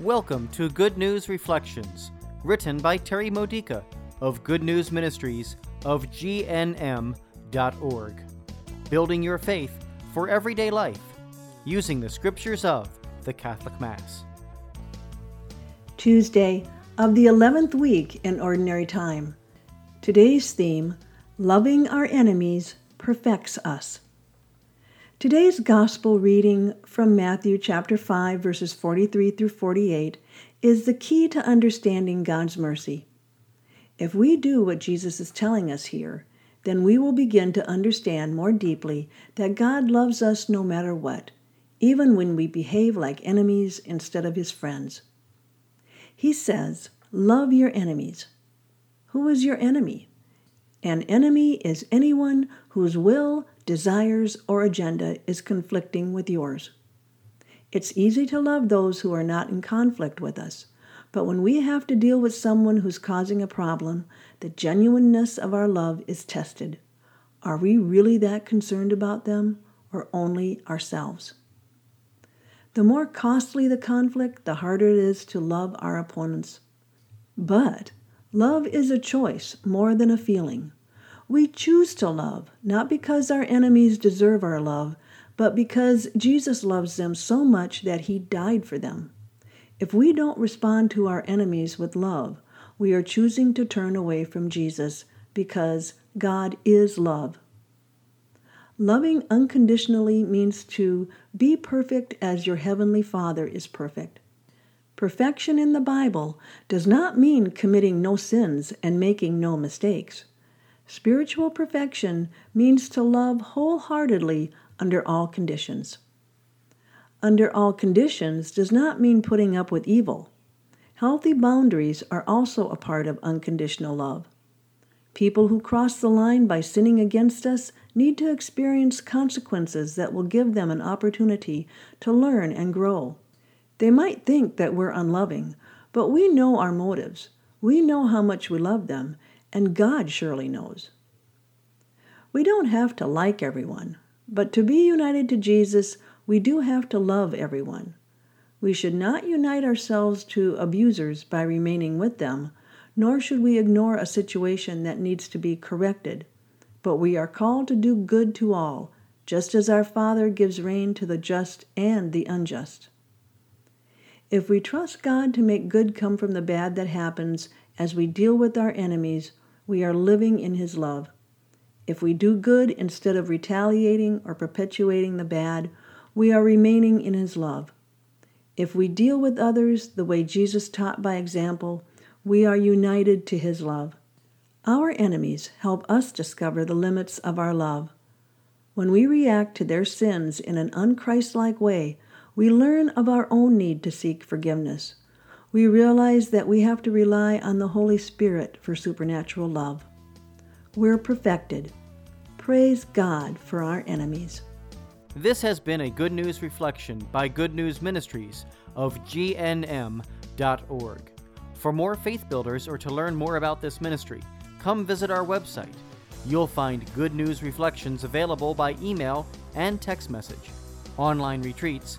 Welcome to Good News Reflections, written by Terry Modica of Good News Ministries of GNM.org. Building your faith for everyday life, using the scriptures of the Catholic Mass. Tuesday of the 11th week in Ordinary Time. Today's theme, Loving Our Enemies Perfects Us. Today's Gospel reading from Matthew chapter 5, verses 43 through 48 is the key to understanding God's mercy. If we do what Jesus is telling us here, then we will begin to understand more deeply that God loves us no matter what, even when we behave like enemies instead of his friends. He says, love your enemies. Who is your enemy? An enemy is anyone whose will, desires, or agenda is conflicting with yours. It's easy to love those who are not in conflict with us, but when we have to deal with someone who's causing a problem, the genuineness of our love is tested. Are we really that concerned about them, or only ourselves? The more costly the conflict, the harder it is to love our opponents. But love is a choice more than a feeling. We choose to love, not because our enemies deserve our love, but because Jesus loves them so much that he died for them. If we don't respond to our enemies with love, we are choosing to turn away from Jesus because God is love. Loving unconditionally means to be perfect as your heavenly Father is perfect. Perfection in the Bible does not mean committing no sins and making no mistakes. Spiritual perfection means to love wholeheartedly under all conditions. Under all conditions does not mean putting up with evil. Healthy boundaries are also a part of unconditional love. People who cross the line by sinning against us need to experience consequences that will give them an opportunity to learn and grow. They might think that we're unloving, but we know our motives. We know how much we love them, and God surely knows. We don't have to like everyone, but to be united to Jesus, we do have to love everyone. We should not unite ourselves to abusers by remaining with them, nor should we ignore a situation that needs to be corrected. But we are called to do good to all, just as our Father gives rain to the just and the unjust. If we trust God to make good come from the bad that happens as we deal with our enemies, we are living in his love. If we do good instead of retaliating or perpetuating the bad, we are remaining in his love. If we deal with others the way Jesus taught by example, we are united to his love. Our enemies help us discover the limits of our love. When we react to their sins in an unchristlike way, we learn of our own need to seek forgiveness. We realize that we have to rely on the Holy Spirit for supernatural love. We're perfected. Praise God for our enemies. This has been a Good News Reflection by Good News Ministries of GNM.org. For more faith builders or to learn more about this ministry, come visit our website. You'll find Good News Reflections available by email and text message, online retreats,